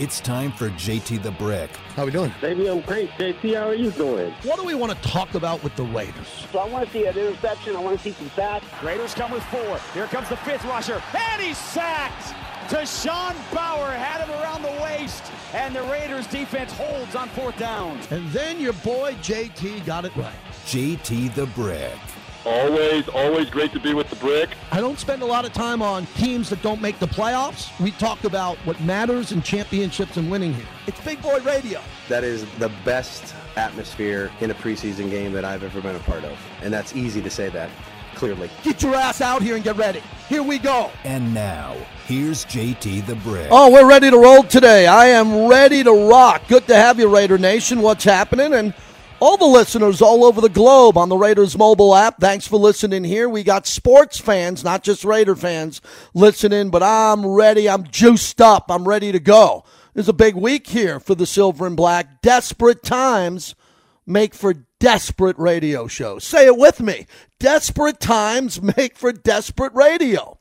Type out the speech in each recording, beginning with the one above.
It's time for JT the Brick. How we doing? Baby, I'm great. JT, how are you doing? What do we want to talk about with the Raiders? So I want to see an interception. I want to see some sacks. Raiders come with four. Here comes the fifth rusher, and he's sacked. Deshaun Bauer had him around the waist, and the Raiders defense holds on fourth down. And then your boy JT got it right. JT the Brick. Always great to be with the Brick. I don't spend a lot of time on teams that don't make the playoffs. We talk about what matters in championships and winning here. It's Big Boy Radio. That is the best atmosphere in a preseason game that I've ever been a part of. And that's easy to say that, clearly. Get your ass out here and get ready. Here we go. And now, here's JT the Brick. Oh, we're ready to roll today. I am ready to rock. Good to have you, Raider Nation. What's happening? And all the listeners all over the globe on the Raiders mobile app, thanks for listening here. We got sports fans, not just Raider fans, listening, but I'm ready. I'm juiced up. I'm ready to go. There's a big week here for the Silver and Black. Desperate times make for desperate radio shows. Say it with me. Desperate times make for desperate radio.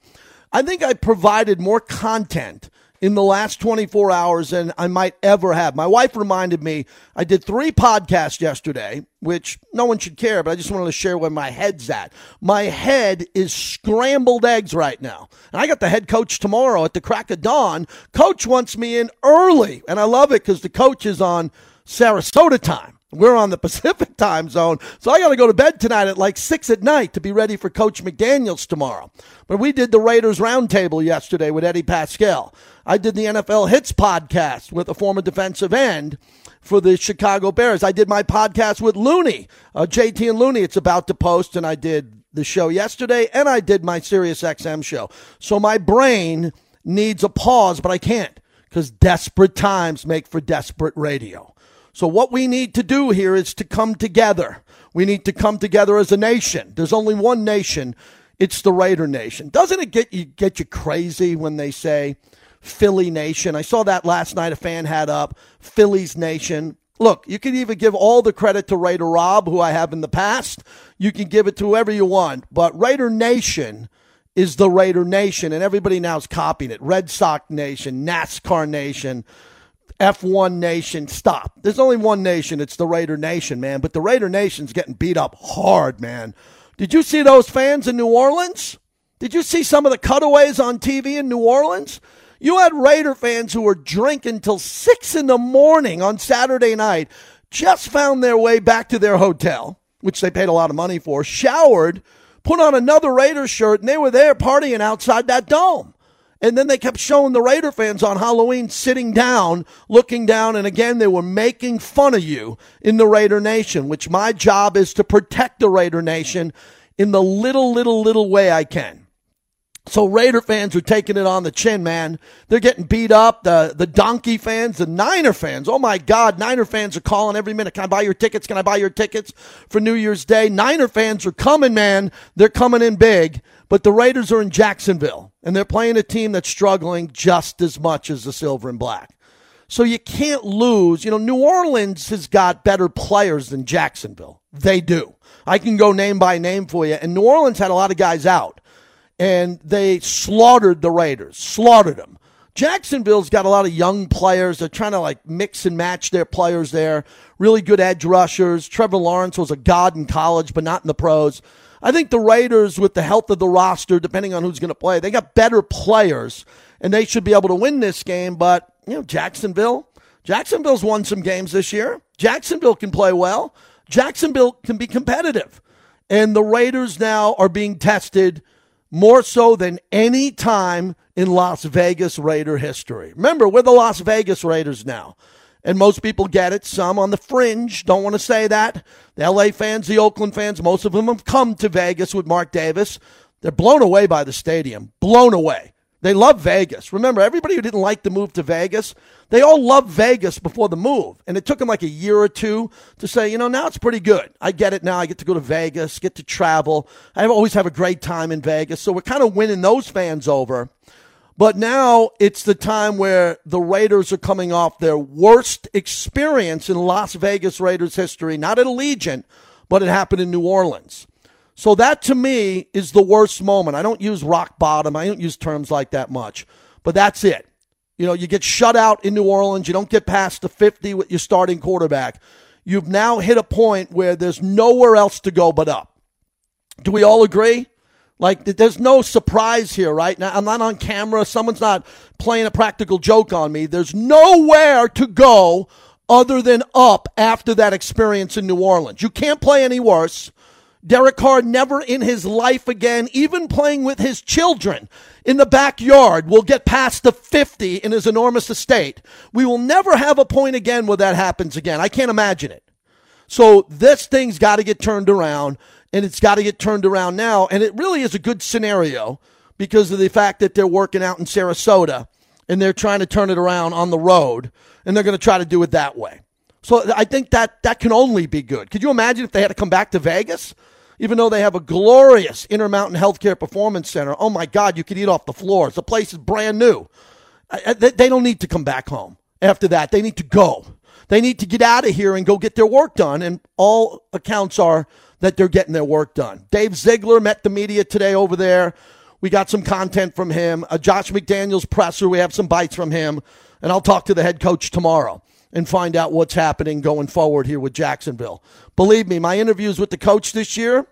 I think I provided more content in the last 24 hours than I might ever have. My wife reminded me I did 3 podcasts yesterday, which no one should care, but I just wanted to share where my head's at. My head is scrambled eggs right now. And I got the head coach tomorrow at the crack of dawn. Coach wants me in early, and I love it because the coach is on Sarasota time. We're on the Pacific time zone, so I got to go to bed tonight at like 6 at night to be ready for Coach McDaniels tomorrow. But we did the Raiders Roundtable yesterday with Eddie Pascal. I did the NFL Hits podcast with a former defensive end for the Chicago Bears. I did my podcast with Looney, JT and Looney. It's about to post, and I did the show yesterday, and I did my Sirius XM show. So my brain needs a pause, but I can't because desperate times make for desperate radio. So what we need to do here is to come together. We need to come together as a nation. There's only one nation. It's the Raider Nation. Doesn't it get you crazy when they say Philly Nation? I saw that last night. A fan had up Philly's Nation. Look, you can even give all the credit to Raider Rob, who I have in the past. You can give it to whoever you want. But Raider Nation is the Raider Nation, and everybody now is copying it. Red Sox Nation, NASCAR Nation, F1 Nation, stop. There's only one nation. It's the Raider Nation, man. But the Raider Nation's getting beat up hard, man. Did you see those fans in New Orleans? Did you see some of the cutaways on TV in New Orleans? You had Raider fans who were drinking till 6 in the morning on Saturday night, just found their way back to their hotel, which they paid a lot of money for, showered, put on another Raider shirt, and they were there partying outside that dome. And then they kept showing the Raider fans on Halloween sitting down, looking down, and again, they were making fun of you in the Raider Nation, which my job is to protect the Raider Nation in the little way I can. So Raider fans are taking it on the chin, man. They're getting beat up. The Donkey fans, the Niner fans. Oh, my God. Niner fans are calling every minute. Can I buy your tickets? Can I buy your tickets for New Year's Day? Niner fans are coming, man. They're coming in big. But the Raiders are in Jacksonville, and they're playing a team that's struggling just as much as the Silver and Black. So you can't lose. You know, New Orleans has got better players than Jacksonville. They do. I can go name by name for you. And New Orleans had a lot of guys out, and they slaughtered the Raiders, slaughtered them. Jacksonville's got a lot of young players. They're trying to, like, mix and match their players there. Really good edge rushers. Trevor Lawrence was a god in college, but not in the pros. I think the Raiders, with the health of the roster, depending on who's going to play, they got better players, and they should be able to win this game. But, you know, Jacksonville's won some games this year. Jacksonville can play well. Jacksonville can be competitive. And the Raiders now are being tested more so than any time in Las Vegas Raider history. Remember, we're the Las Vegas Raiders now. And most people get it. Some on the fringe don't want to say that. The L.A. fans, the Oakland fans, most of them have come to Vegas with Mark Davis. They're blown away by the stadium. Blown away. They love Vegas. Remember, everybody who didn't like the move to Vegas, they all loved Vegas before the move. And it took them like a year or two to say, you know, now it's pretty good. I get it now. I get to go to Vegas, get to travel. I always have a great time in Vegas. So we're kind of winning those fans over. But now it's the time where the Raiders are coming off their worst experience in Las Vegas Raiders history. Not at Allegiant, but it happened in New Orleans. So that, to me, is the worst moment. I don't use rock bottom. I don't use terms like that much. But that's it. You know, you get shut out in New Orleans. You don't get past the 50 with your starting quarterback. You've now hit a point where there's nowhere else to go but up. Do we all agree? Like, there's no surprise here, right? Now, I'm not on camera. Someone's not playing a practical joke on me. There's nowhere to go other than up after that experience in New Orleans. You can't play any worse. Derek Carr never in his life again, even playing with his children in the backyard, will get past the 50 in his enormous estate. We will never have a point again where that happens again. I can't imagine it. So this thing's got to get turned around, and it's got to get turned around now. And it really is a good scenario because of the fact that they're working out in Sarasota, and they're trying to turn it around on the road, and they're going to try to do it that way. So I think that can only be good. Could you imagine if they had to come back to Vegas? Even though they have a glorious Intermountain Healthcare Performance Center, oh my God, you could eat off the floors. The place is brand new. They don't need to come back home after that. They need to go. They need to get out of here and go get their work done, and all accounts are that they're getting their work done. Dave Ziegler met the media today over there. We got some content from him. Josh McDaniel's presser, we have some bites from him, and I'll talk to the head coach tomorrow and find out what's happening going forward here with Jacksonville. Believe me, my interviews with the coach this year,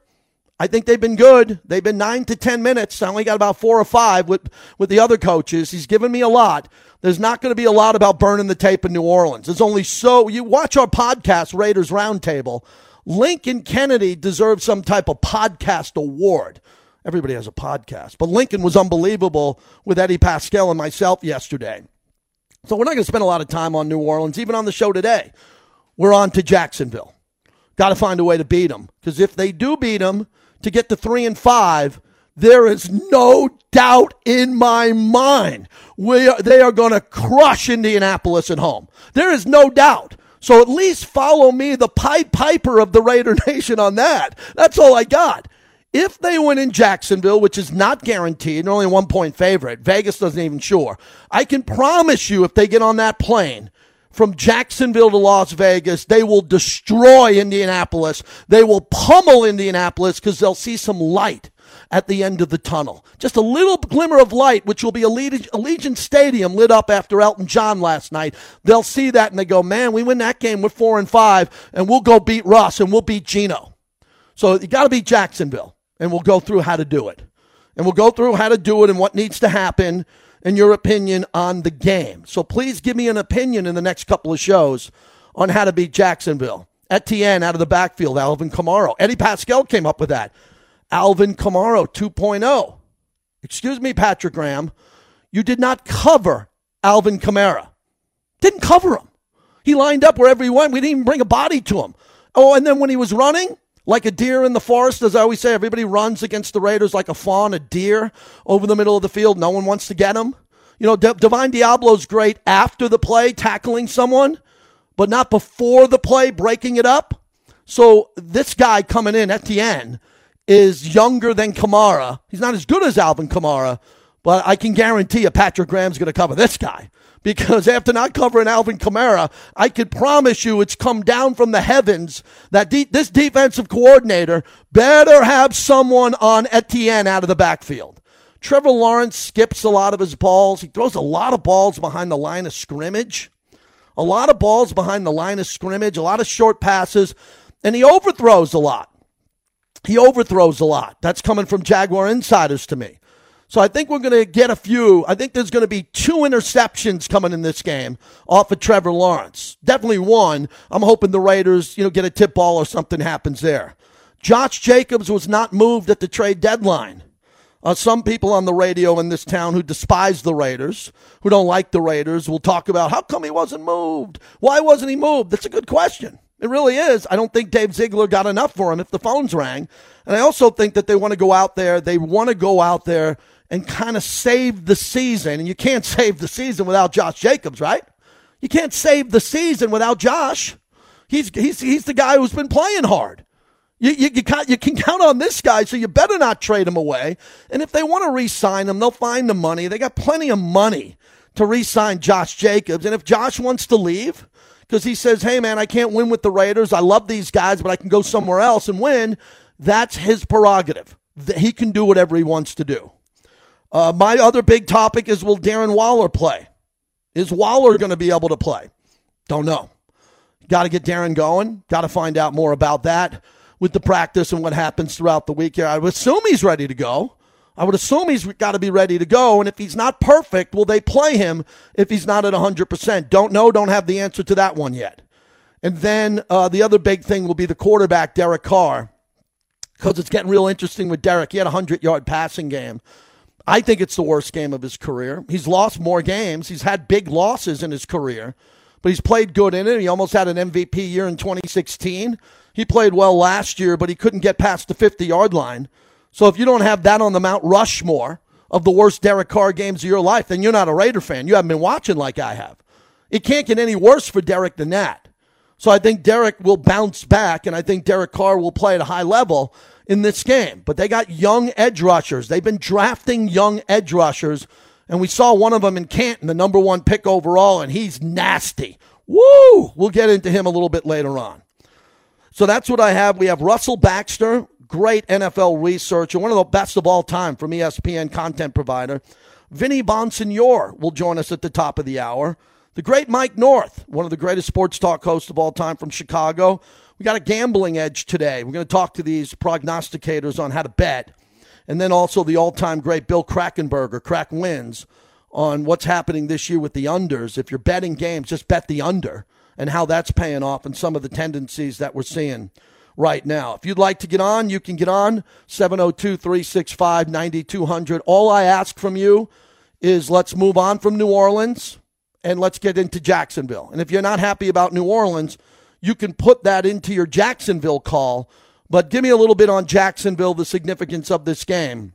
I think they've been good. They've been 9 to 10 minutes. I only got about 4 or 5 with the other coaches. He's given me a lot. There's not going to be a lot about burning the tape in New Orleans. There's only so, you watch our podcast, Raiders Roundtable. Lincoln Kennedy deserves some type of podcast award. Everybody has a podcast. But Lincoln was unbelievable with Eddie Pascal and myself yesterday. So we're not going to spend a lot of time on New Orleans. Even on the show today, we're on to Jacksonville. Got to find a way to beat them, because if they do beat them to get to 3-5, there is no doubt in my mind they are going to crush Indianapolis at home. There is no doubt. So at least follow me, the Pied Piper of the Raider Nation, on that. That's all I got. If they win in Jacksonville, which is not guaranteed, they're only a 1-point favorite. Vegas doesn't even sure. I can promise you if they get on that plane from Jacksonville to Las Vegas, they will destroy Indianapolis. They will pummel Indianapolis because they'll see some light at the end of the tunnel. Just a little glimmer of light, which will be Allegiant Stadium lit up after Elton John last night. They'll see that and they go, man, we win that game, we're 4-5, and we'll go beat Russ and we'll beat Geno. So you got to beat Jacksonville. And we'll go through how to do it. And we'll go through how to do it and what needs to happen and your opinion on the game. So please give me an opinion in the next couple of shows on how to beat Jacksonville. Etienne out of the backfield, Alvin Kamara. Eddie Pascal came up with that. Alvin Kamara 2.0. Excuse me, Patrick Graham. You did not cover Alvin Kamara. Didn't cover him. He lined up wherever he went. We didn't even bring a body to him. Oh, and then when he was running, like a deer in the forest, as I always say, everybody runs against the Raiders like a fawn, a deer, over the middle of the field. No one wants to get him. You know, Divine Diablo's great after the play, tackling someone, but not before the play, breaking it up. So this guy coming in, Etienne, is younger than Kamara. He's not as good as Alvin Kamara, but I can guarantee you Patrick Graham's going to cover this guy. Because after not covering Alvin Kamara, I could promise you it's come down from the heavens that this defensive coordinator better have someone on Etienne out of the backfield. Trevor Lawrence skips a lot of his balls. He throws a lot of balls behind the line of scrimmage. A lot of balls behind the line of scrimmage. A lot of short passes. And he overthrows a lot. He overthrows a lot. That's coming from Jaguar insiders to me. So I think we're going to get a few. I think there's going to be 2 interceptions coming in this game off of Trevor Lawrence. Definitely one. I'm hoping the Raiders, get a tip ball or something happens there. Josh Jacobs was not moved at the trade deadline. Some people on the radio in this town who despise the Raiders, who don't like the Raiders, will talk about how come he wasn't moved? Why wasn't he moved? That's a good question. It really is. I don't think Dave Ziegler got enough for him if the phones rang. And I also think that they want to go out there. They want to go out there and kind of save the season. And you can't save the season without Josh Jacobs, right? You can't save the season without Josh. He's the guy who's been playing hard. You can count on this guy, so you better not trade him away. And if they want to re-sign him, they'll find the money. They got plenty of money to re-sign Josh Jacobs. And if Josh wants to leave because he says, hey, man, I can't win with the Raiders. I love these guys, but I can go somewhere else and win. That's his prerogative. He can do whatever he wants to do. My other big topic is, will Darren Waller play? Is Waller going to be able to play? Don't know. Got to get Darren going. Got to find out more about that with the practice and what happens throughout the week here. I would assume he's ready to go. I would assume he's got to be ready to go. And if he's not perfect, will they play him if he's not at 100%? Don't know. Don't have the answer to that one yet. And then the other big thing will be the quarterback, Derek Carr, because it's getting real interesting with Derek. He had a 100-yard passing game. I think it's the worst game of his career. He's lost more games. He's had big losses in his career, but he's played good in it. He almost had an MVP year in 2016. He played well last year, but he couldn't get past the 50-yard line. So if you don't have that on the Mount Rushmore of the worst Derek Carr games of your life, then you're not a Raider fan. You haven't been watching like I have. It can't get any worse for Derek than that. So I think Derek will bounce back, and I think Derek Carr will play at a high level in this game. But they got young edge rushers. They've been drafting young edge rushers, and we saw one of them in Canton, the number one pick overall, and he's nasty. Woo! We'll get into him a little bit later on. So that's what I have. We have Russell Baxter, great NFL researcher, one of the best of all time from ESPN content provider. Vinny Bonsignor will join us at the top of the hour. The great Mike North, one of the greatest sports talk hosts of all time from Chicago. We got a gambling edge today. We're going to talk to these prognosticators on how to bet. And then also the all-time great Bill Krakenberger, Crack Wins, on what's happening this year with the unders. If you're betting games, just bet the under and how that's paying off and some of the tendencies that we're seeing right now. If you'd like to get on, you can get on 702-365-9200. All I ask from you is let's move on from New Orleans. And let's get into Jacksonville. And if you're not happy about New Orleans, you can put that into your Jacksonville call. But give me a little bit on Jacksonville, the significance of this game,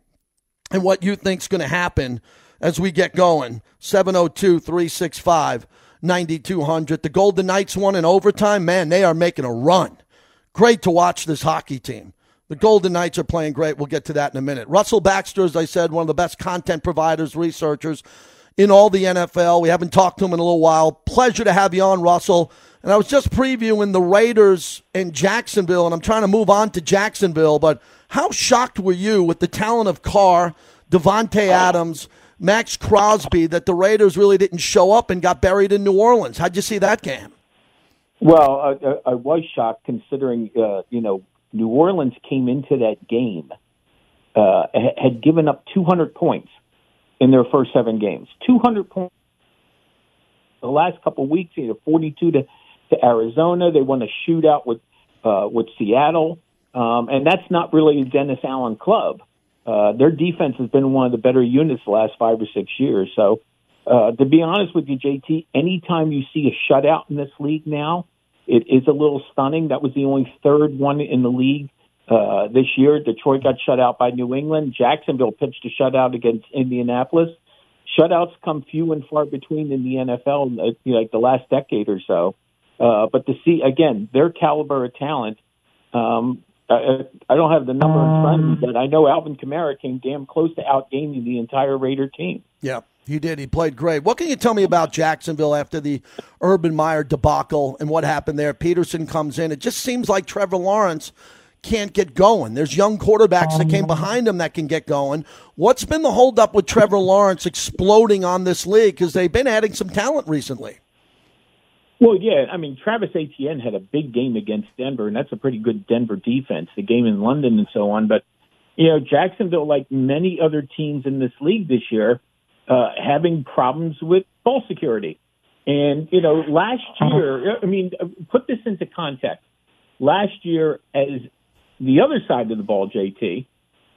and what you think's going to happen as we get going. 702-365-9200. The Golden Knights won in overtime. Man, they are making a run. Great to watch this hockey team. The Golden Knights are playing great. We'll get to that in a minute. Russell Baxter, as I said, one of the best content providers, researchers, in all the NFL. We haven't talked to him in a little while. Pleasure to have you on, Russell. And I was just previewing the Raiders and Jacksonville, and I'm trying to move on to Jacksonville, but how shocked were you with the talent of Carr, Devontae Adams, Max Crosby, that the Raiders really didn't show up and got buried in New Orleans? How'd you see that game? Well, I was shocked considering, New Orleans came into that game, had given up 200 points. In their first seven games, 200 points. The last couple of weeks, they had 42 to Arizona. They won a shootout with Seattle, and that's not really a Dennis Allen club. Their defense has been one of the better units the last 5 or 6 years. So, to be honest with you, JT, anytime you see a shutout in this league now, it is a little stunning. That was the only third one in the league. This year, Detroit got shut out by New England. Jacksonville pitched a shutout against Indianapolis. Shutouts come few and far between in the NFL, like the last decade or so. But to see, again, their caliber of talent, I don't have the number in front of me, but I know Alvin Kamara came damn close to outgaming the entire Raider team. Yeah, he did. He played great. What can you tell me about Jacksonville after the Urban Meyer debacle and what happened there? Peterson comes in. It just seems like Trevor Lawrence can't get going. There's young quarterbacks that came behind him that can get going. What's been the holdup with Trevor Lawrence exploding on this league? Because they've been adding some talent recently. Well, yeah, I mean, Travis Etienne had a big game against Denver, and that's a pretty good Denver defense, the game in London and so on. But, Jacksonville, like many other teams in this league this year, having problems with ball security. And, last year, I mean, put this into context. Last year, as the other side of the ball, JT,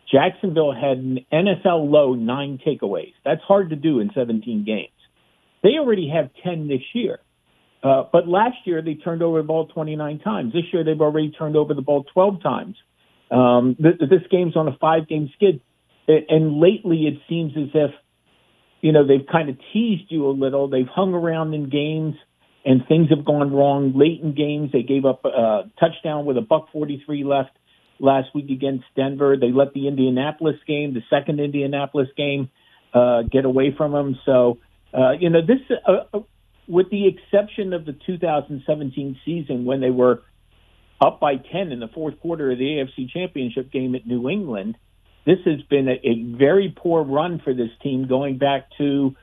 Jacksonville had an NFL low 9 takeaways. That's hard to do in 17 games. They already have 10 this year. But last year, they turned over the ball 29 times. This year, they've already turned over the ball 12 times. This game's on a 5-game skid. And lately, it seems as if, they've kind of teased you a little. They've hung around in games. And things have gone wrong late in games. They gave up a touchdown with a 1:43 left last week against Denver. They let the Indianapolis game, the second Indianapolis game, get away from them. So, this, with the exception of the 2017 season when they were up by 10 in the fourth quarter of the AFC Championship game at New England, this has been a very poor run for this team going back to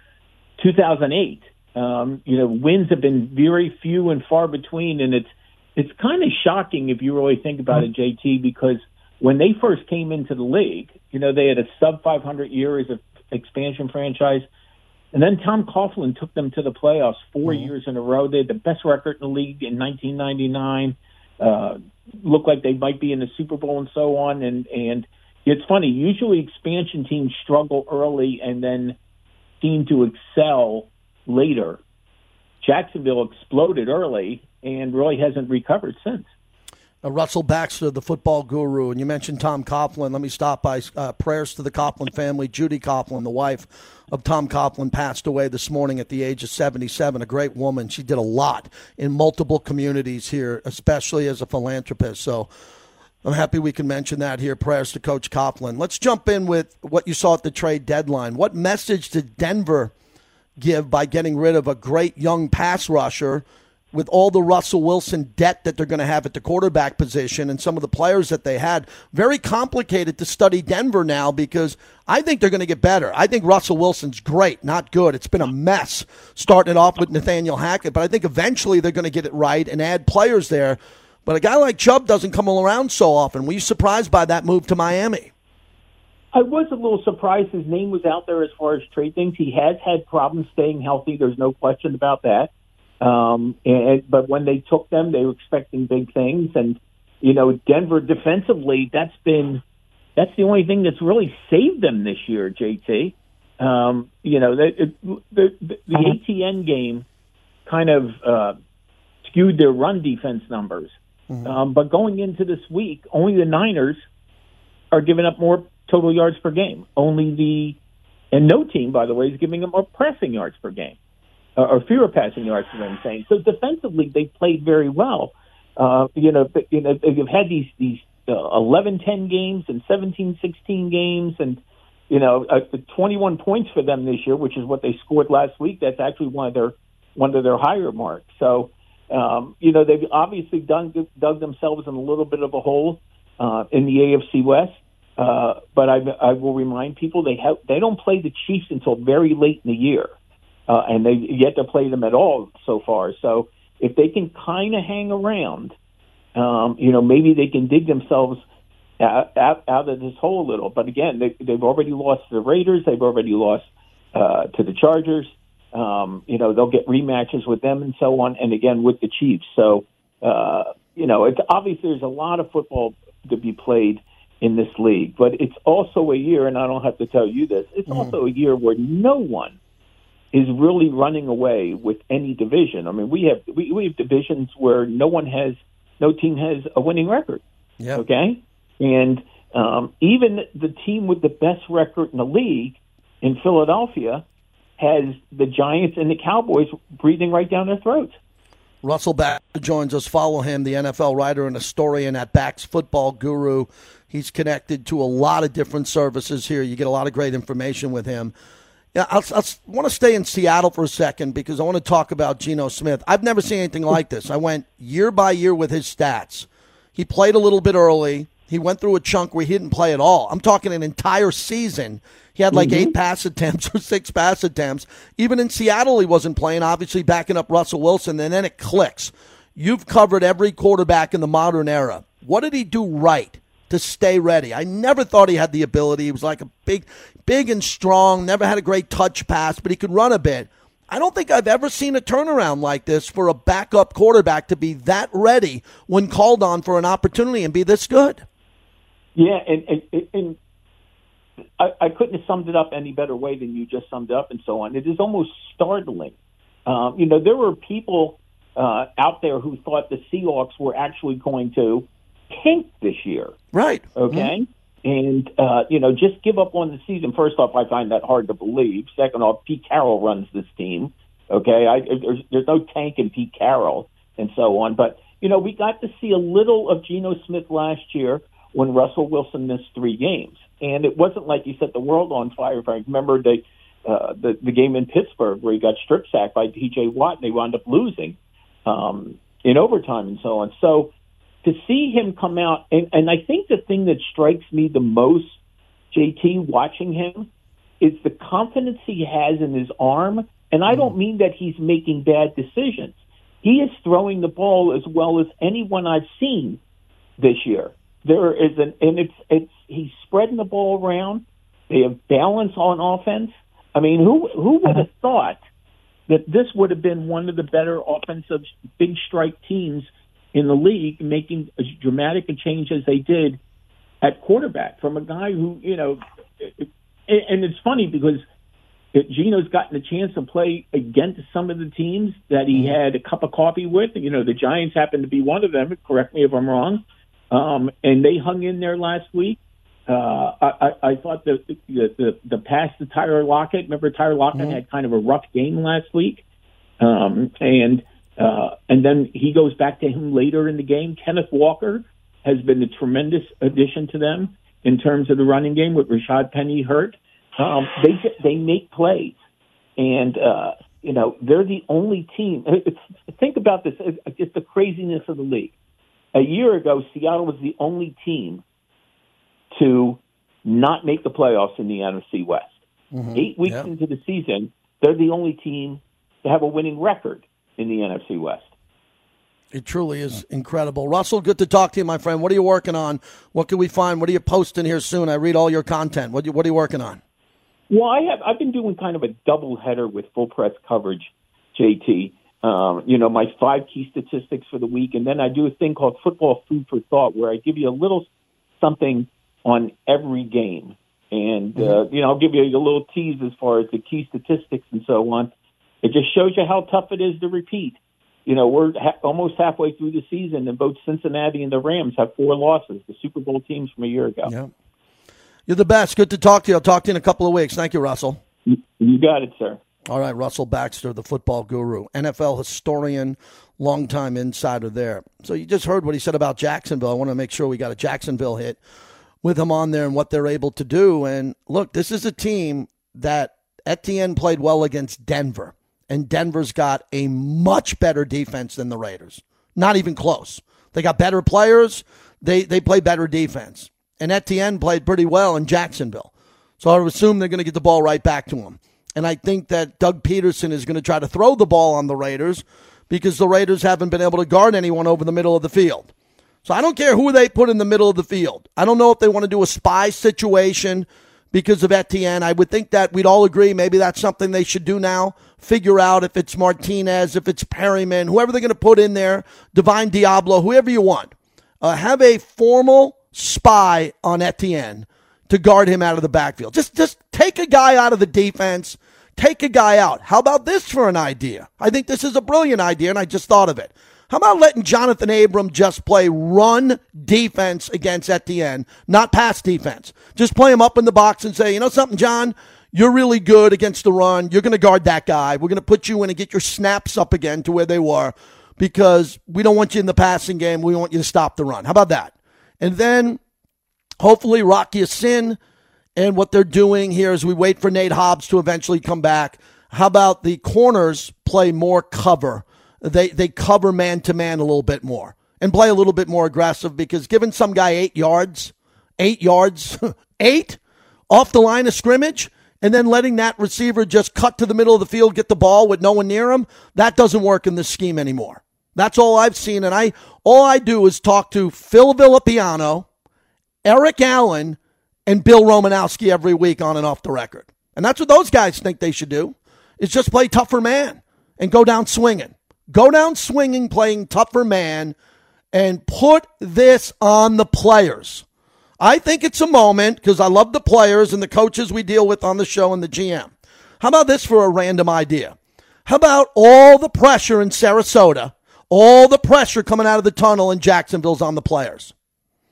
2008. Wins have been very few and far between, and it's kind of shocking if you really think about it, JT, because when they first came into the league, they had a sub-500 year as an expansion franchise, and then Tom Coughlin took them to the playoffs four years in a row. They had the best record in the league in 1999, looked like they might be in the Super Bowl and so on, and it's funny. Usually expansion teams struggle early and then seem to excel later. Jacksonville exploded early and really hasn't recovered since. Russell Baxter, the football guru, and you mentioned Tom Coughlin. Let me stop by prayers to the Coughlin family. Judy Coughlin, the wife of Tom Coughlin, passed away this morning at the age of 77, a great woman. She did a lot in multiple communities here, especially as a philanthropist. So I'm happy we can mention that here. Prayers to Coach Coughlin. Let's jump in with what you saw at the trade deadline. What message did Denver give by getting rid of a great young pass rusher with all the Russell Wilson debt that they're going to have at the quarterback position and some of the players that they had? Very complicated to study Denver now because I think they're going to get better. I think Russell Wilson's great, not good. It's been a mess starting it off with Nathaniel Hackett, but I think eventually they're going to get it right and add players there. But a guy like Chubb doesn't come around so often. Were you surprised by that move to Miami? I was a little surprised his name was out there as far as trade things. He has had problems staying healthy. There's no question about that. But when they took them, they were expecting big things. And, Denver defensively, that's the only thing that's really saved them this year, JT. The ATN game kind of skewed their run defense numbers. But going into this week, only the Niners are giving up more total yards per game. And no team, by the way, is giving them more passing yards per game. Or fewer passing yards, is what I'm saying. So defensively, they played very well. They've had these 11-10 games and 17-16 games, and 21 points for them this year, which is what they scored last week. That's actually one of their higher marks. So they've obviously dug themselves in a little bit of a hole in the AFC West. But I will remind people they don't play the Chiefs until very late in the year. And they yet to play them at all so far. So if they can kind of hang around, maybe they can dig themselves out of this hole a little. But again, they've already lost to the Raiders. They've already lost to the Chargers. They'll get rematches with them and so on, and again with the Chiefs. So, it's obvious there's a lot of football to be played in this league. But it's also a year, and I don't have to tell you this, it's also a year where no one is really running away with any division. I mean, we have divisions where no team has a winning record. Yeah. Okay, and even the team with the best record in the league in Philadelphia has the Giants and the Cowboys breathing right down their throats. Russell Baxter joins us. Follow him, the NFL writer and historian at Bax Football Guru. He's connected to a lot of different services here. You get a lot of great information with him. Yeah, I want to stay in Seattle for a second because I want to talk about Geno Smith. I've never seen anything like this. I went year by year with his stats. He played a little bit early. He went through a chunk where he didn't play at all. I'm talking an entire season. He had like 8 pass attempts or 6 pass attempts. Even in Seattle, he wasn't playing, obviously backing up Russell Wilson, and then it clicks. You've covered every quarterback in the modern era. What did he do right to stay ready? I never thought he had the ability. He was like a big and strong, never had a great touch pass, but he could run a bit. I don't think I've ever seen a turnaround like this for a backup quarterback to be that ready when called on for an opportunity and be this good. Yeah, and I couldn't have summed it up any better way than you just summed it up and so on. It is almost startling. There were people out there who thought the Seahawks were actually going to tank this year. Right. Okay? Mm-hmm. And, just give up on the season. First off, I find that hard to believe. Second off, Pete Carroll runs this team. Okay? There's no tank in Pete Carroll and so on. But, we got to see a little of Geno Smith last year when Russell Wilson missed 3 games. And it wasn't like he set the world on fire. If I remember the game in Pittsburgh where he got strip sacked by T.J. Watt and they wound up losing in overtime and so on. So to see him come out, and I think the thing that strikes me the most, JT, watching him, is the confidence he has in his arm And I don't mean that he's making bad decisions. He is throwing the ball as well as anyone I've seen this year. There is he's spreading the ball around. They have balance on offense. I mean, who would have thought that this would have been one of the better offensive big strike teams in the league, making as dramatic a change as they did at quarterback from a guy who, you know, and it's funny because Geno's gotten a chance to play against some of the teams that he had a cup of coffee with. You know, the Giants happened to be one of them, correct me if I'm wrong, and they hung in there last week. I thought the pass to Tyler Lockett, remember Tyler Lockett had kind of a rough game last week, and then he goes back to him later in the game. Kenneth Walker has been a tremendous addition to them in terms of the running game with Rashad Penny hurt. They make plays, and you know, they're the only team. Think about this, it's the craziness of the league. A year ago, Seattle was the only team to not make the playoffs in the NFC West. 8 weeks into the season, they're the only team to have a winning record in the NFC West. It truly is incredible. Russell, good to talk to you, my friend. What are you working on? What can we find? What are you posting here soon? I read all your content. What are you working on? Well, I've been doing kind of a double header with full press coverage, JT. You know, my 5 key statistics for the week, and then I do a thing called Football Food for Thought, where I give you a little something on every game. And, you know, I'll give you a little tease as far as the key statistics and so on. It just shows you how tough it is to repeat. You know, we're almost halfway through the season, and both Cincinnati and the Rams have 4 losses, the Super Bowl teams from a year ago. Yeah. You're the best. Good to talk to you. I'll talk to you in a couple of weeks. Thank you, Russell. You got it, sir. All right, Russell Baxter, the football guru, NFL historian, longtime insider there. So you just heard what he said about Jacksonville. I want to make sure we got a Jacksonville hit with him on there and what they're able to do. And look, this is a team that Etienne played well against Denver. And Denver's got a much better defense than the Raiders. Not even close. They got better players. They play better defense. And Etienne played pretty well in Jacksonville. So I would assume they're going to get the ball right back to him. And I think that Doug Peterson is going to try to throw the ball on the Raiders because the Raiders haven't been able to guard anyone over the middle of the field. So I don't care who they put in the middle of the field. I don't know if they want to do a spy situation because of Etienne. I would think that we'd all agree maybe that's something they should do now. Figure out if it's Martinez, if it's Perryman, whoever they're going to put in there, Divine Diablo, whoever you want. Have a formal spy on Etienne to guard him out of the backfield. Just take a guy out of the defense. Take a guy out. How about this for an idea? I think this is a brilliant idea, and I just thought of it. How about letting Jonathan Abram just play run defense against Etienne, not pass defense? Just play him up in the box and say, you know something, John? You're really good against the run. You're going to guard that guy. We're going to put you in and get your snaps up again to where they were because we don't want you in the passing game. We want you to stop the run. How about that? And then hopefully Rocky Sin and what they're doing here is we wait for Nate Hobbs to eventually come back. How about the corners play more cover? They cover man-to-man a little bit more and play a little bit more aggressive because giving some guy 8 yards, off the line of scrimmage, and then letting that receiver just cut to the middle of the field, get the ball with no one near him, that doesn't work in this scheme anymore. That's all I've seen, and all I do is talk to Phil Villapiano, Eric Allen, and Bill Romanowski every week on and off the record. And that's what those guys think they should do, is just play tougher man and go down swinging. Go down swinging, playing tougher man, and put this on the players. I think it's a moment, because I love the players and the coaches we deal with on the show and the GM. How about this for a random idea? How about all the pressure in Sarasota, all the pressure coming out of the tunnel in Jacksonville's on the players?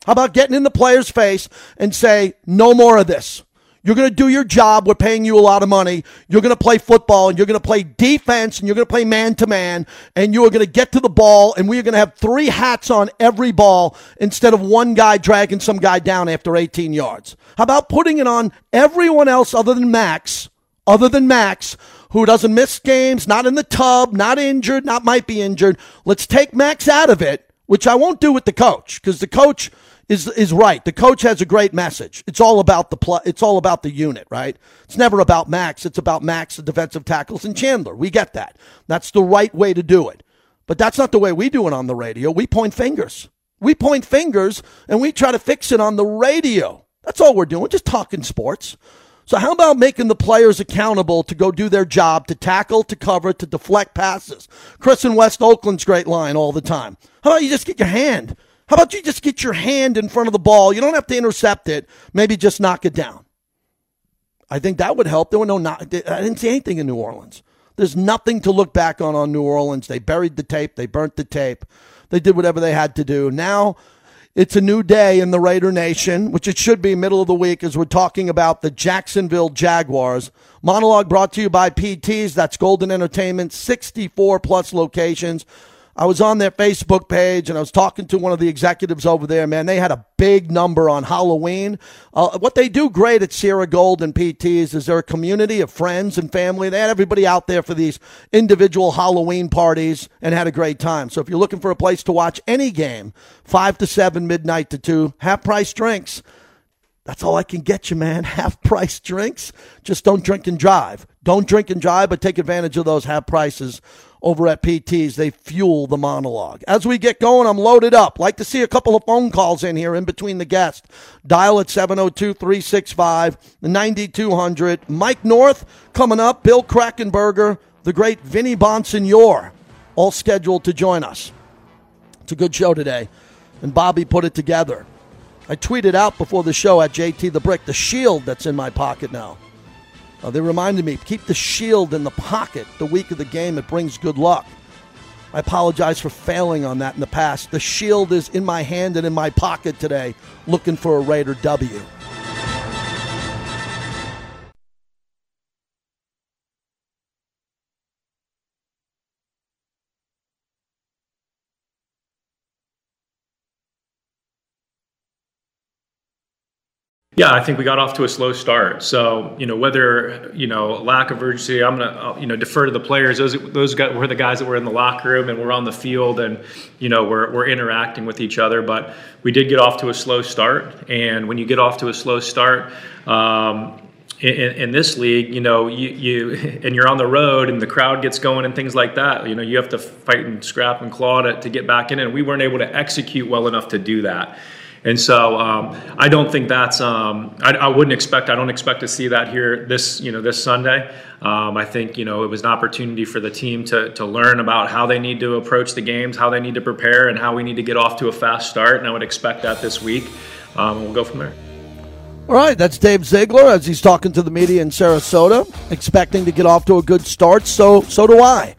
How about getting in the player's face and say, no more of this. You're going to do your job. We're paying you a lot of money. You're going to play football, and you're going to play defense, and you're going to play man-to-man, and you are going to get to the ball, and we are going to have 3 hats on every ball instead of one guy dragging some guy down after 18 yards. How about putting it on everyone else other than Max, who doesn't miss games, not in the tub, not injured, not might be injured. Let's take Max out of it, which I won't do with the coach because the coach – is right. The coach has a great message. It's all about the it's all about the unit, right? It's never about Max. It's about Max, the defensive tackles, and Chandler. We get that. That's the right way to do it. But that's not the way we do it on the radio. We point fingers. We point fingers, and we try to fix it on the radio. That's all we're doing, just talking sports. So how about making the players accountable to go do their job, to tackle, to cover, to deflect passes? Chris in West Oakland's great line all the time. How about you just get your hand? How about you just get your hand in front of the ball? You don't have to intercept it. Maybe just knock it down. I think that would help. There were no knock. I didn't see anything in New Orleans. There's nothing to look back on New Orleans. They buried the tape. They burnt the tape. They did whatever they had to do. Now it's a new day in the Raider Nation, which it should be middle of the week as we're talking about the Jacksonville Jaguars. Monologue brought to you by PTs. That's Golden Entertainment, 64-plus locations. I was on their Facebook page, and I was talking to one of the executives over there. Man, they had a big number on Halloween. What they do great at Sierra Gold and PTs is they're a community of friends and family. They had everybody out there for these individual Halloween parties and had a great time. So if you're looking for a place to watch any game, 5 to 7, midnight to 2, half-price drinks. That's all I can get you, man. Half-price drinks. Just don't drink and drive. Don't drink and drive, but take advantage of those half prices over at PT's. They fuel the monologue. As we get going, I'm loaded up. Like to see a couple of phone calls in here in between the guests. Dial at 702-365-9200. Mike North coming up. Bill Krakenberger, the great Vinny Bonsignor, all scheduled to join us. It's a good show today, and Bobby put it together. I tweeted out before the show at JT the Brick, the shield that's in my pocket now. They reminded me, keep the shield in the pocket the week of the game. It brings good luck. I apologize for failing on that in the past. The shield is in my hand and in my pocket today, looking for a Raider W. Yeah, I think we got off to a slow start. So, whether, lack of urgency, I'm going to, defer to the players. Those guys were the guys that were in the locker room and we're on the field and, we're interacting with each other. But we did get off to a slow start. And when you get off to a slow start, in this league, you you're on the road and the crowd gets going and things like that. You have to fight and scrap and claw to get back in. And we weren't able to execute well enough to do that. And so I don't think that's I don't expect to see that here this Sunday. I think, it was an opportunity for the team to learn about how they need to approach the games, how they need to prepare, and how we need to get off to a fast start. And I would expect that this week. We'll go from there. All right, that's Dave Ziegler as he's talking to the media in Sarasota, expecting to get off to a good start. So do I.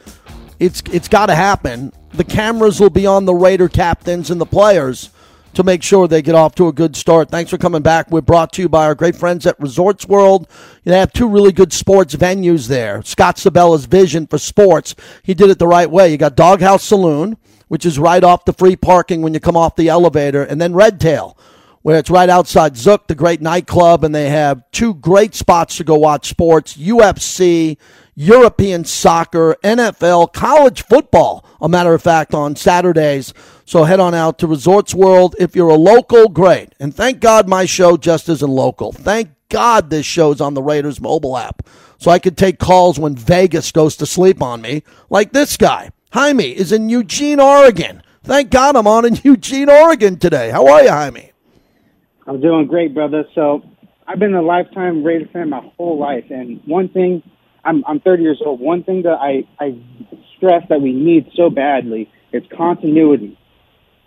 It's got to happen. The cameras will be on the Raider captains and the players to make sure they get off to a good start. Thanks for coming back. We're brought to you by our great friends at Resorts World. They have two really good sports venues there. Scott Sabella's vision for sports, he did it the right way. You got Doghouse Saloon, which is right off the free parking when you come off the elevator, and then Red Tail, where it's right outside Zook, the great nightclub, and they have two great spots to go watch sports, UFC, European soccer, NFL, college football, a matter of fact, on Saturdays. So head on out to Resorts World. If you're a local, great. And thank God my show just isn't local. Thank God this show's on the Raiders mobile app, so I could take calls when Vegas goes to sleep on me, like this guy. Jaime is in Eugene, Oregon. Thank God I'm on in Eugene, Oregon today. How are you, Jaime? I'm doing great, brother. So I've been a lifetime Raider fan my whole life, and one thing, I'm 30 years old. One thing that I stress that we need so badly is continuity.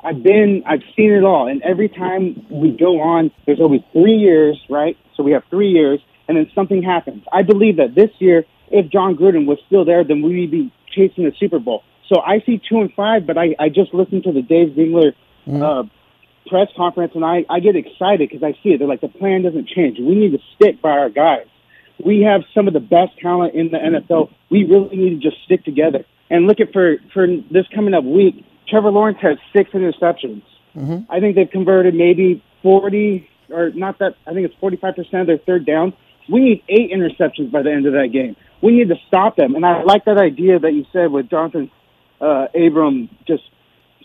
I've seen it all, and every time we go on, there's always 3 years, right? So we have 3 years, and then something happens. I believe that this year, if John Gruden was still there, then we'd be chasing the Super Bowl. So I see 2 and 5, but I just listened to the Dave Ziegler press conference, and I get excited because I see it. They're like, the plan doesn't change. We need to stick by our guys. We have some of the best talent in the NFL. We really need to just stick together. And look at for this coming up week, Trevor Lawrence has 6 interceptions. Mm-hmm. I think they've converted maybe 40 or not that. I think it's 45% of their third downs. We need 8 interceptions by the end of that game. We need to stop them. And I like that idea that you said with Jonathan Abram just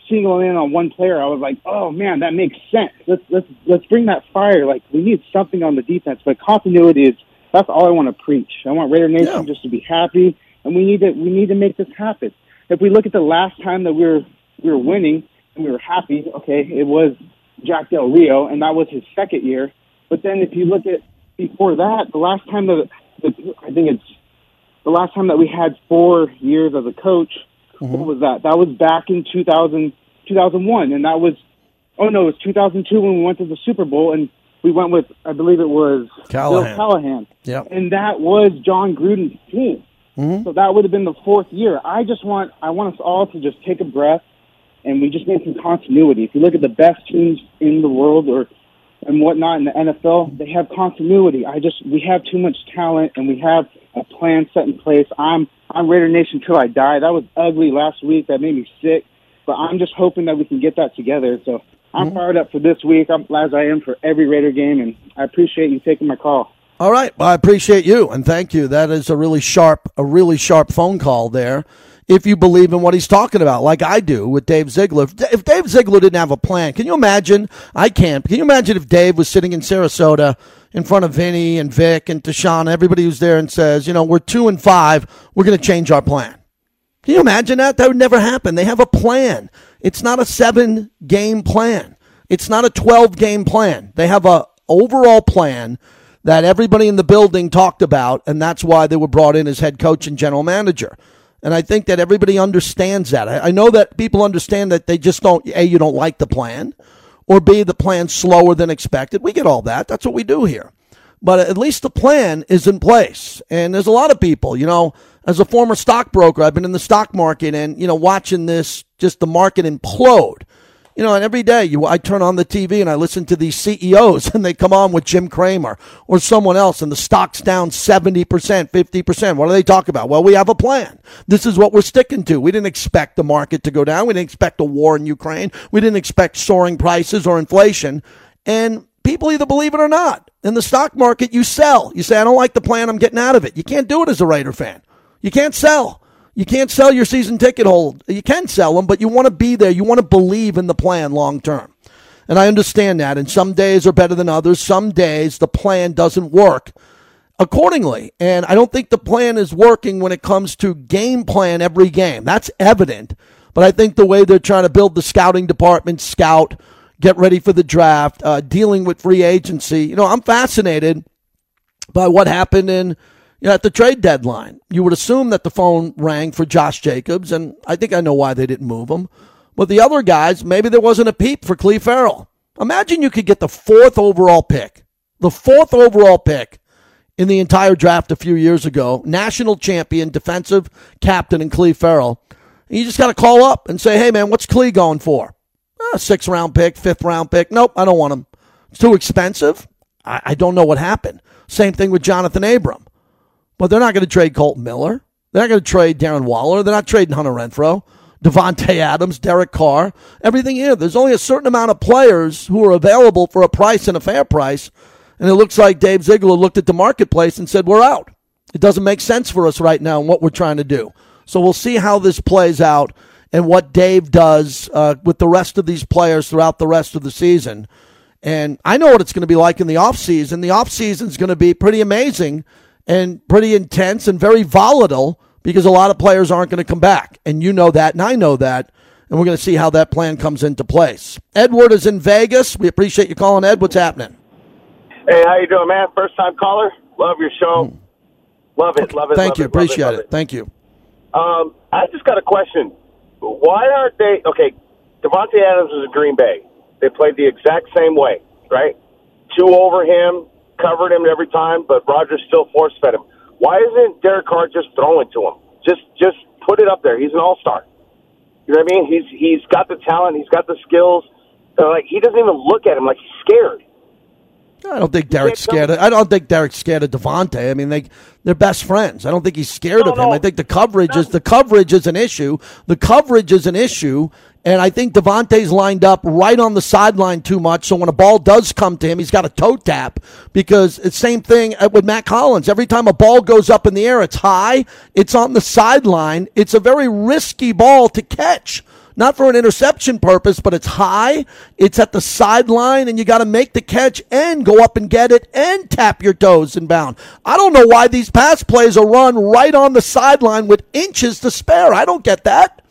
singling in on one player, I was like, oh man, that makes sense. Let's bring that fire. Like, we need something on the defense, but continuity is, that's all I want to preach. I want Raider Nation just to be happy, and we need to make this happen. If we look at the last time that we were winning and we were happy, okay, it was Jack Del Rio, and that was his second year. But then if you look at before that, the last time that I think it's the last time that we had 4 years as a coach. Mm-hmm. What was that? That was back in 2001, and that was, oh no, it was 2002 when we went to the Super Bowl, and we went with, I believe it was Callahan. Bill Callahan. Yep. And that was John Gruden's team. Mm-hmm. So that would have been the fourth year. I want us all to just take a breath, and we just need some continuity. If you look at the best teams in the world and whatnot in the NFL, they have continuity. We have too much talent, and we have a plan set in place. I'm Raider Nation till I die. That was ugly last week. That made me sick. But I'm just hoping that we can get that together. So I'm fired up for this week. I'm as I am for every Raider game, and I appreciate you taking my call. All right. Well, I appreciate you, and thank you. That is a really sharp phone call there. If you believe in what he's talking about, like I do with Dave Ziegler. If Dave Ziegler didn't have a plan, can you imagine? I can't. Can you imagine if Dave was sitting in Sarasota in front of Vinny and Vic and Deshaun, everybody who's there, and says, we're 2-5, we're going to change our plan? Can you imagine that? That would never happen. They have a plan. It's not a 7-game plan. It's not a 12-game plan. They have a overall plan that everybody in the building talked about, and that's why they were brought in as head coach and general manager. And I think that everybody understands that. I know that people understand that they just don't, A, you don't like the plan, or B, the plan's slower than expected. We get all that. That's what we do here. But at least the plan is in place. And there's a lot of people, as a former stockbroker, I've been in the stock market and, watching this, just the market implode. And every day I turn on the TV and I listen to these CEOs, and they come on with Jim Cramer or someone else, and the stock's down 70%, 50%. What do they talk about? Well, we have a plan. This is what we're sticking to. We didn't expect the market to go down. We didn't expect a war in Ukraine. We didn't expect soaring prices or inflation. And people either believe it or not. In the stock market, you sell. You say, I don't like the plan. I'm getting out of it. You can't do it as a Raider fan. You can't sell. You can't sell your season ticket hold. You can sell them, but you want to be there. You want to believe in the plan long term. And I understand that. And some days are better than others. Some days the plan doesn't work accordingly. And I don't think the plan is working when it comes to game plan every game. That's evident. But I think the way they're trying to build the scouting department, scout, get ready for the draft, dealing with free agency. I'm fascinated by what happened in at the trade deadline. You would assume that the phone rang for Josh Jacobs, and I think I know why they didn't move him. But the other guys, maybe there wasn't a peep for Cleve Farrell. Imagine you could get the fourth overall pick in the entire draft a few years ago, national champion, defensive captain in Cleve Farrell. And you just got to call up and say, hey, man, what's Cleve going for? 6th-round pick, 5th-round pick. Nope, I don't want him. It's too expensive. I don't know what happened. Same thing with Jonathan Abram. But they're not going to trade Colton Miller. They're not going to trade Darren Waller. They're not trading Hunter Renfrow, Devontae Adams, Derek Carr, everything here. There's only a certain amount of players who are available for a price and a fair price. And it looks like Dave Ziegler looked at the marketplace and said, we're out. It doesn't make sense for us right now and what we're trying to do. So we'll see how this plays out and what Dave does with the rest of these players throughout the rest of the season. And I know what it's going to be like in the offseason. The offseason is going to be pretty amazing and pretty intense and very volatile, because a lot of players aren't going to come back. And you know that, and I know that, and we're going to see how that plan comes into place. Edward is in Vegas. We appreciate you calling, Ed. What's happening? Hey, how you doing, man? First-time caller. Love your show. Love it. Thank you. Appreciate it. Thank you. I just got a question. Why aren't they – okay, Devontae Adams is in Green Bay. They played the exact same way, right? 2 over him. Covered him every time, but Rodgers still force-fed him. Why isn't Derek Carr just throwing to him? Just put it up there. He's an all-star. You know what I mean? He's got the talent. He's got the skills. So, he doesn't even look at him like he's scared. I don't think Derek's scared. I don't think Derek's scared of Devontae. I mean, they're best friends. I don't think he's scared of him. I think the coverage is an issue. The coverage is an issue, and I think Devontae's lined up right on the sideline too much. So when a ball does come to him, he's got a toe tap, because it's same thing with Matt Collins. Every time a ball goes up in the air, it's high, it's on the sideline, it's a very risky ball to catch. not for an interception purpose, but it's high, it's at the sideline, and you got to make the catch and go up and get it and tap your toes and bound. I don't know why these pass plays are run right on the sideline with inches to spare. I don't get that.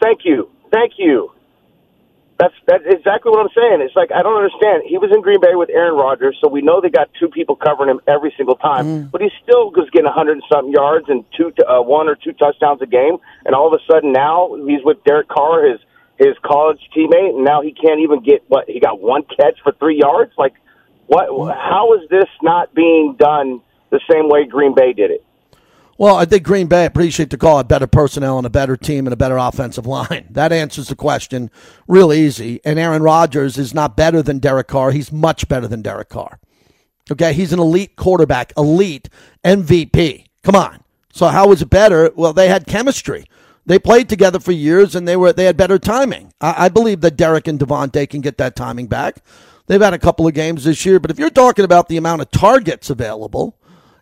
Thank you. That's exactly what I'm saying. It's like, I don't understand. He was in Green Bay with Aaron Rodgers, so we know they got two people covering him every single time. But he still was getting 100-something yards and one or two touchdowns a game. And all of a sudden now he's with Derek Carr, his college teammate, and now he can't even get, he got one catch for 3 yards? Like, how is this not being done the same way Green Bay did it? Well, I think Green Bay, I appreciate the call, a better personnel and a better team and a better offensive line. That answers the question real easy. And Aaron Rodgers is not better than Derek Carr. He's much better than Derek Carr. Okay, he's an elite quarterback, elite MVP. Come on. So how is it better? Well, they had chemistry. They played together for years, and they had better timing. I believe that Derek and Devontae can get that timing back. They've had a couple of games this year, but if you're talking about the amount of targets available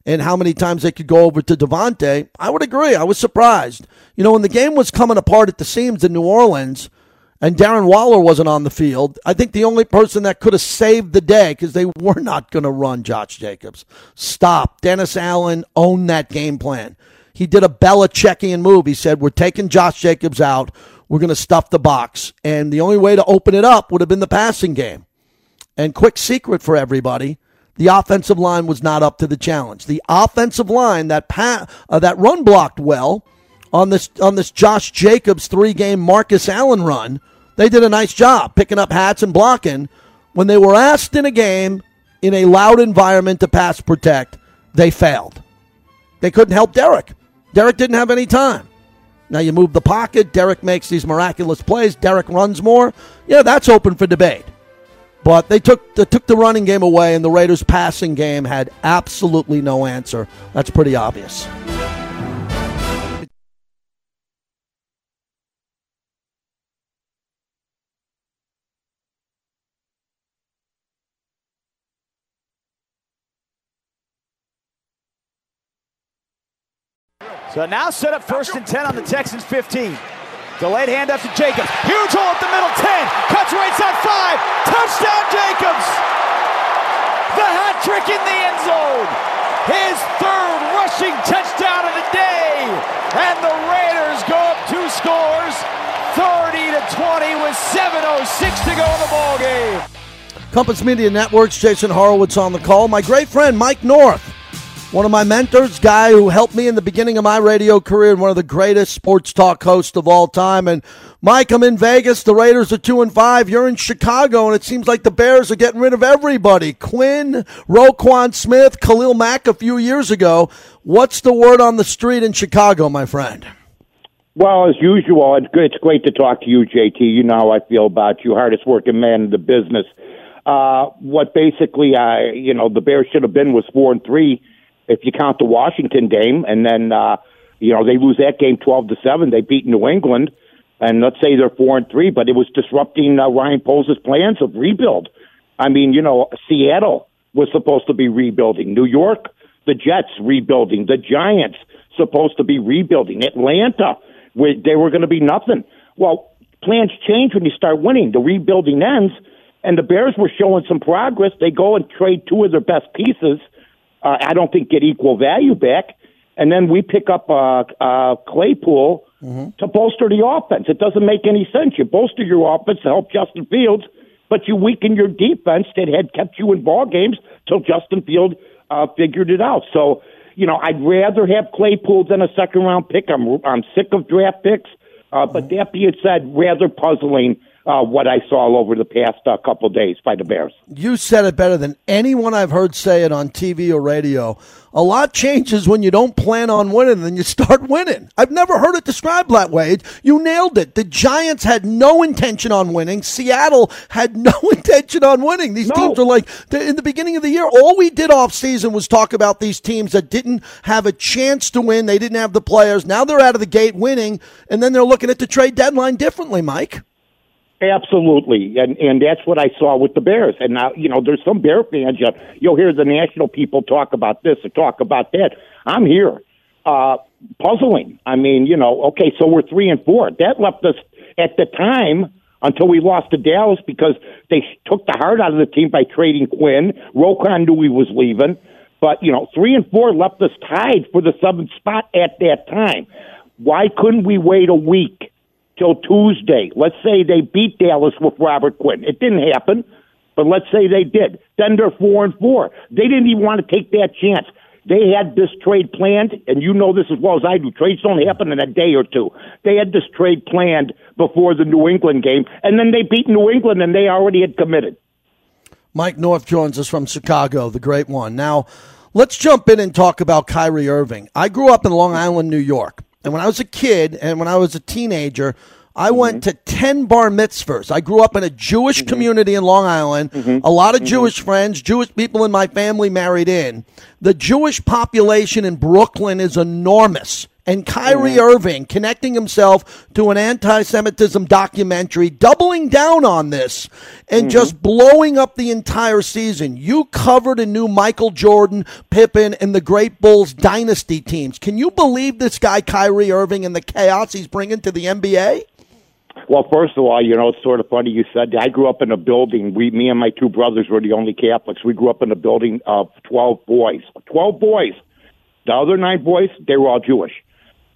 and how many times they could go over to Devontae, I would agree. I was surprised. You know, when the game was coming apart at the seams in New Orleans and Darren Waller wasn't on the field, I think the only person that could have saved the day, because they were not going to run Josh Jacobs. Stop. Dennis Allen owned that game plan. He did a Belichickian move. He said, we're taking Josh Jacobs out. We're going to stuff the box. And the only way to open it up would have been the passing game. And quick secret for everybody, the offensive line was not up to the challenge. The offensive line that run blocked well on this Josh Jacobs 3-game Marcus Allen run. They did a nice job picking up hats and blocking. When they were asked in a game in a loud environment to pass protect, they failed. They couldn't help Derek. Derek didn't have any time. Now you move the pocket. Derek makes these miraculous plays. Derek runs more. Yeah, that's open for debate. But they took the running game away, and the Raiders' passing game had absolutely no answer. That's pretty obvious. So now set up 1st and 10 on the Texans' 15. Delayed handoff to Jacobs. Huge hole up the middle, 10. Cuts right side, 5. Touchdown, Jacobs. The hat trick in the end zone. His third rushing touchdown of the day. And the Raiders go up 2 scores, 30-20 with 7:06 to go in the ballgame. Compass Media Network's Jason Horowitz on the call. My great friend, Mike North. One of my mentors, guy who helped me in the beginning of my radio career and one of the greatest sports talk hosts of all time. And Mike, I'm in Vegas. The Raiders are 2-5. You're in Chicago, and it seems like the Bears are getting rid of everybody. Quinn, Roquan Smith, Khalil Mack a few years ago. What's the word on the street in Chicago, my friend? Well, as usual, it's great to talk to you, JT. You know how I feel about you, hardest working man in the business. What basically, the Bears should have been was 4-3. If you count the Washington game, and then, they lose that game 12-7. They beat New England, and let's say they're 4-3, but it was disrupting Ryan Poles' plans of rebuild. I mean, Seattle was supposed to be rebuilding. New York, the Jets rebuilding. The Giants supposed to be rebuilding. Atlanta, where they were going to be nothing. Well, plans change when you start winning. The rebuilding ends, and the Bears were showing some progress. They go and trade 2 of their best pieces. I don't think get equal value back. And then we pick up Claypool to bolster the offense. It doesn't make any sense. You bolster your offense to help Justin Fields, but you weaken your defense that had kept you in ball games till Justin Fields figured it out. So, I'd rather have Claypool than a second-round pick. I'm sick of draft picks. But that being said, rather puzzling what I saw over the past couple days by the Bears. You said it better than anyone I've heard say it on TV or radio. A lot changes when you don't plan on winning, then you start winning. I've never heard it described that way. You nailed it. The Giants had no intention on winning. Seattle had no intention on winning. These teams are like, in the beginning of the year, all we did off season was talk about these teams that didn't have a chance to win. They didn't have the players. Now they're out of the gate winning, and then they're looking at the trade deadline differently, Mike. Absolutely, and that's what I saw with the Bears. And now, there's some Bear fans, you'll hear the national people talk about this or talk about that. I'm here. Puzzling. I mean, okay, so we're 3-4. That left us at the time until we lost to Dallas because they took the heart out of the team by trading Quinn. Roquan knew he was leaving. But, you know, 3 and 4 left us tied for the 7th spot at that time. Why couldn't we wait a week till Tuesday? Let's say they beat Dallas with Robert Quinn. It didn't happen, but let's say they did. Then they're 4 and 4. They didn't even want to take that chance. They had this trade planned, and you know this as well as I do. Trades don't happen in a day or two. They had this trade planned before the New England game, and then they beat New England, and they already had committed. Mike North joins us from Chicago, the great one. Now, let's jump in and talk about Kyrie Irving. I grew up in Long Island, New York, and when I was a kid and when I was a teenager, I went to 10 bar mitzvahs. I grew up in a Jewish community in Long Island. A lot of Jewish friends, Jewish people in my family married in. The Jewish population in Brooklyn is enormous. And Kyrie Irving connecting himself to an anti-Semitism documentary, doubling down on this and just blowing up the entire season. You covered and knew Michael Jordan, Pippen, and the great Bulls dynasty teams. Can you believe this guy, Kyrie Irving, and the chaos he's bringing to the NBA? Well, first of all, you know, it's sort of funny you said that. I grew up in a building. Me and my two brothers were the only Catholics. We grew up in a building of 12 boys. 12 boys. The other 9 boys, they were all Jewish.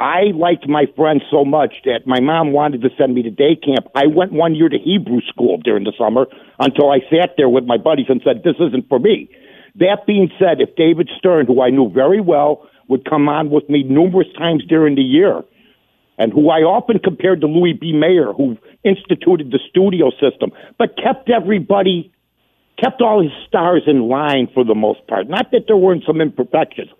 I liked my friends so much that my mom wanted to send me to day camp. I went 1 year to Hebrew school during the summer until I sat there with my buddies and said, this isn't for me. That being said, if David Stern, who I knew very well, would come on with me numerous times during the year, and who I often compared to Louis B. Mayer, who instituted the studio system, but kept all his stars in line for the most part. Not that there weren't some imperfections.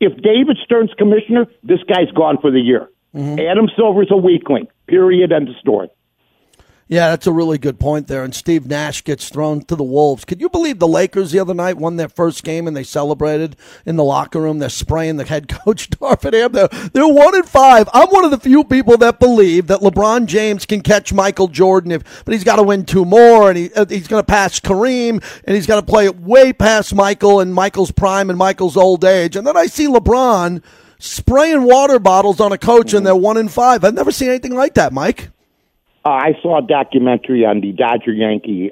If David Stern's commissioner, this guy's gone for the year. Adam Silver's a weakling, period, end of story. Yeah, that's a really good point there, and Steve Nash gets thrown to the wolves. Could you believe the Lakers the other night won their first game and they celebrated in the locker room? They're spraying the head coach, Darvin Ham. They're 1-5. I'm one of the few people that believe that LeBron James can catch Michael Jordan, but he's got to win 2 more, and he's going to pass Kareem, and he's got to play way past Michael and Michael's prime and Michael's old age. And then I see LeBron spraying water bottles on a coach, and they're 1-5. I've never seen anything like that, Mike. I saw a documentary on the Dodger-Yankee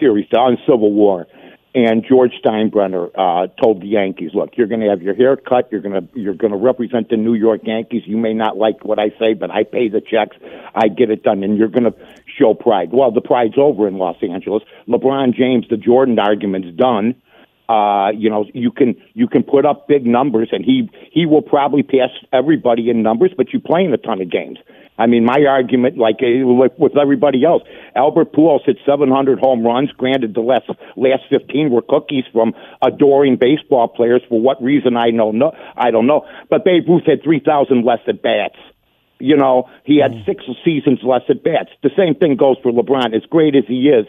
series on Civil War, and George Steinbrenner told the Yankees, look, you're going to have your hair cut, you're going to represent the New York Yankees, you may not like what I say, but I pay the checks, I get it done, and you're going to show pride. Well, the pride's over in Los Angeles. LeBron James, the Jordan argument's done. You know, you can put up big numbers, and he will probably pass everybody in numbers, but you're playing a ton of games. I mean, my argument, like with everybody else, Albert Pujols hit 700 home runs. Granted, the last 15 were cookies from adoring baseball players. For what reason, I don't know. But Babe Ruth had 3,000 less at bats. You know, he had 6 seasons less at bats. The same thing goes for LeBron. As great as he is,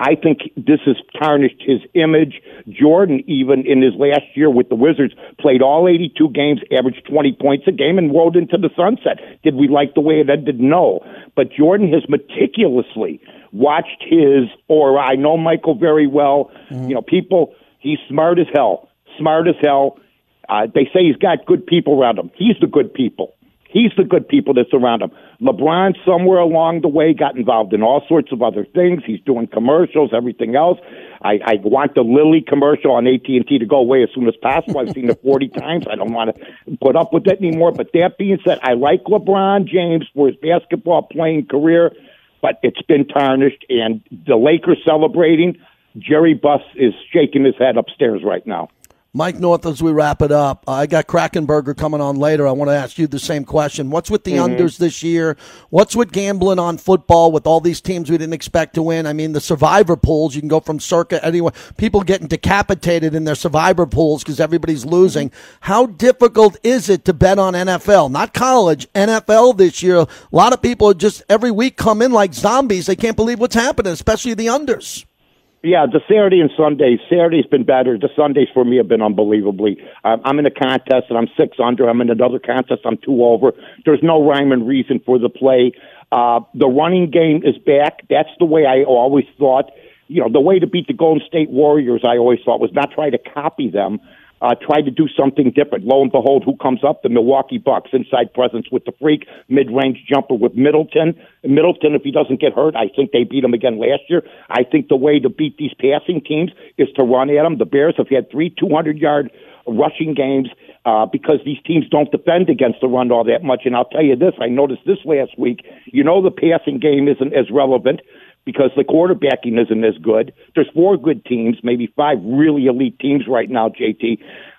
I think this has tarnished his image. Jordan, even in his last year with the Wizards, played all 82 games, averaged 20 points a game, and rode into the sunset. Did we like the way it ended? No. But Jordan has meticulously watched his aura. I know Michael very well. You know, people, he's smart as hell. They say he's got good people around him. He's the good people that surround him. LeBron, somewhere along the way, got involved in all sorts of other things. He's doing commercials, everything else. I want the Lilly commercial on AT&T to go away as soon as possible. I've seen it 40 times. I don't want to put up with it anymore. But that being said, I like LeBron James for his basketball playing career, but it's been tarnished. And the Lakers celebrating, Jerry Buss is shaking his head upstairs right now. Mike North, as we wrap it up, I got Krakenberger coming on later. I want to ask you the same question. What's with the unders this year? What's with gambling on football with all these teams we didn't expect to win? I mean, the survivor pools, you can go from circa anywhere. People getting decapitated in their survivor pools because everybody's losing. How difficult is it to bet on NFL? Not college, NFL this year. A lot of people just every week come in like zombies. They can't believe what's happening, especially the unders. Yeah, the Saturday and Sunday. Saturday's been better. The Sundays for me have been unbelievably. I'm in a contest and I'm 6 under. I'm in another contest. I'm 2 over. There's no rhyme and reason for the play. The running game is back. That's the way I always thought. You know, the way to beat the Golden State Warriors, I always thought, was not try to copy them, tried to do something different. Lo and behold, who comes up? The Milwaukee Bucks. Inside presence with the freak, mid-range jumper with Middleton. Middleton, if he doesn't get hurt, I think they beat him again last year. I think the way to beat these passing teams is to run at them. The Bears have had three 200-yard rushing games because these teams don't defend against the run all that much. And I'll tell you this, I noticed this last week, you know the passing game isn't as relevant because the quarterbacking isn't as good. There's four good teams, maybe five really elite teams right now, JT.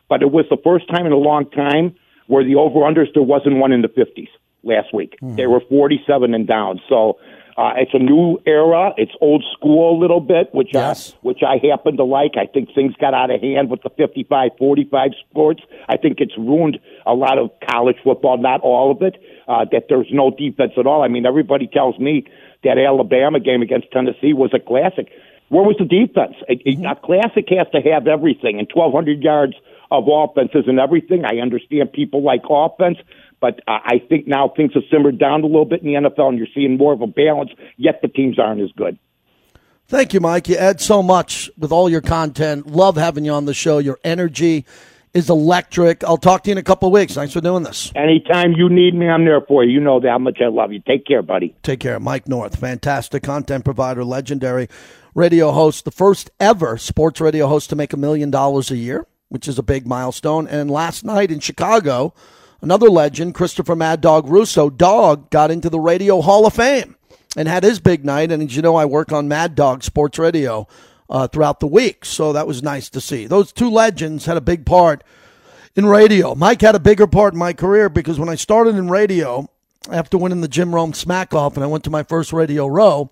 But it was the first time in a long time where the over-unders, there wasn't one in the 50s last week. They were 47 and down. So it's a new era. It's old school a little bit, which I happen to like. I think things got out of hand with the 55-45 sports. I think it's ruined a lot of college football, not all of it, that there's no defense at all. I mean, everybody tells me that Alabama game against Tennessee was a classic. Where was the defense? A classic has to have everything, and 1,200 yards of offenses and everything. I understand people like offense, but I think now things have simmered down a little bit in the NFL, and you're seeing more of a balance, yet the teams aren't as good. Thank you, Mike. You add so much with all your content. Love having you on the show. Your energy is electric. I'll talk to you in a couple of weeks. Thanks for doing this. Anytime you need me, I'm there for you. You know how much I love you. Take care, buddy. Take care. Mike North, fantastic content provider, legendary radio host, the first ever sports radio host to make $1 million a year, which is a big milestone. And last night in Chicago, another legend, Christopher Mad Dog Russo, Dog, got into the Radio Hall of Fame and had his big night. And as you know, I work on Mad Dog Sports Radio throughout the week, so that was nice to see. Those two legends had a big part in radio. Mike had a bigger part in my career because when I started in radio, after winning the Jim Rome Smack-Off and I went to my first radio row,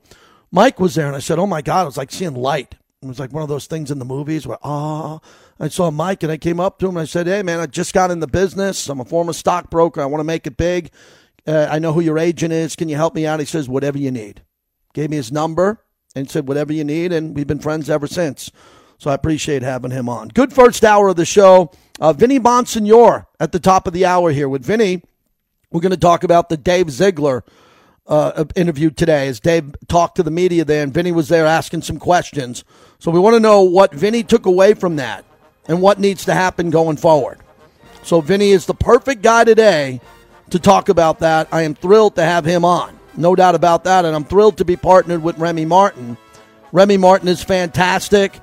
Mike was there, and I said, oh, my God, it was like seeing light. It was like one of those things in the movies where, I saw Mike and I came up to him and I said, hey, man, I just got in the business. I'm a former stockbroker. I want to make it big. I know who your agent is. Can you help me out? He says, whatever you need. Gave me his number and said, whatever you need. And we've been friends ever since. So I appreciate having him on. Good first hour of the show. Vinny Bonsignor at the top of the hour here. With Vinny, we're going to talk about the Dave Ziegler interview today, as Dave talked to the media there, and Vinny was there asking some questions. So we want to know what Vinny took away from that and what needs to happen going forward. So Vinny is the perfect guy today to talk about that. I am thrilled to have him on, no doubt about that, and I'm thrilled to be partnered with Remy Martin. Remy Martin is fantastic.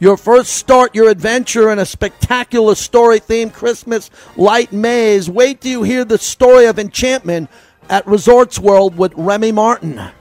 Your first start, your adventure in a spectacular story-themed Christmas light maze. Wait till you hear the story of enchantment at Resorts World with Remy Martin.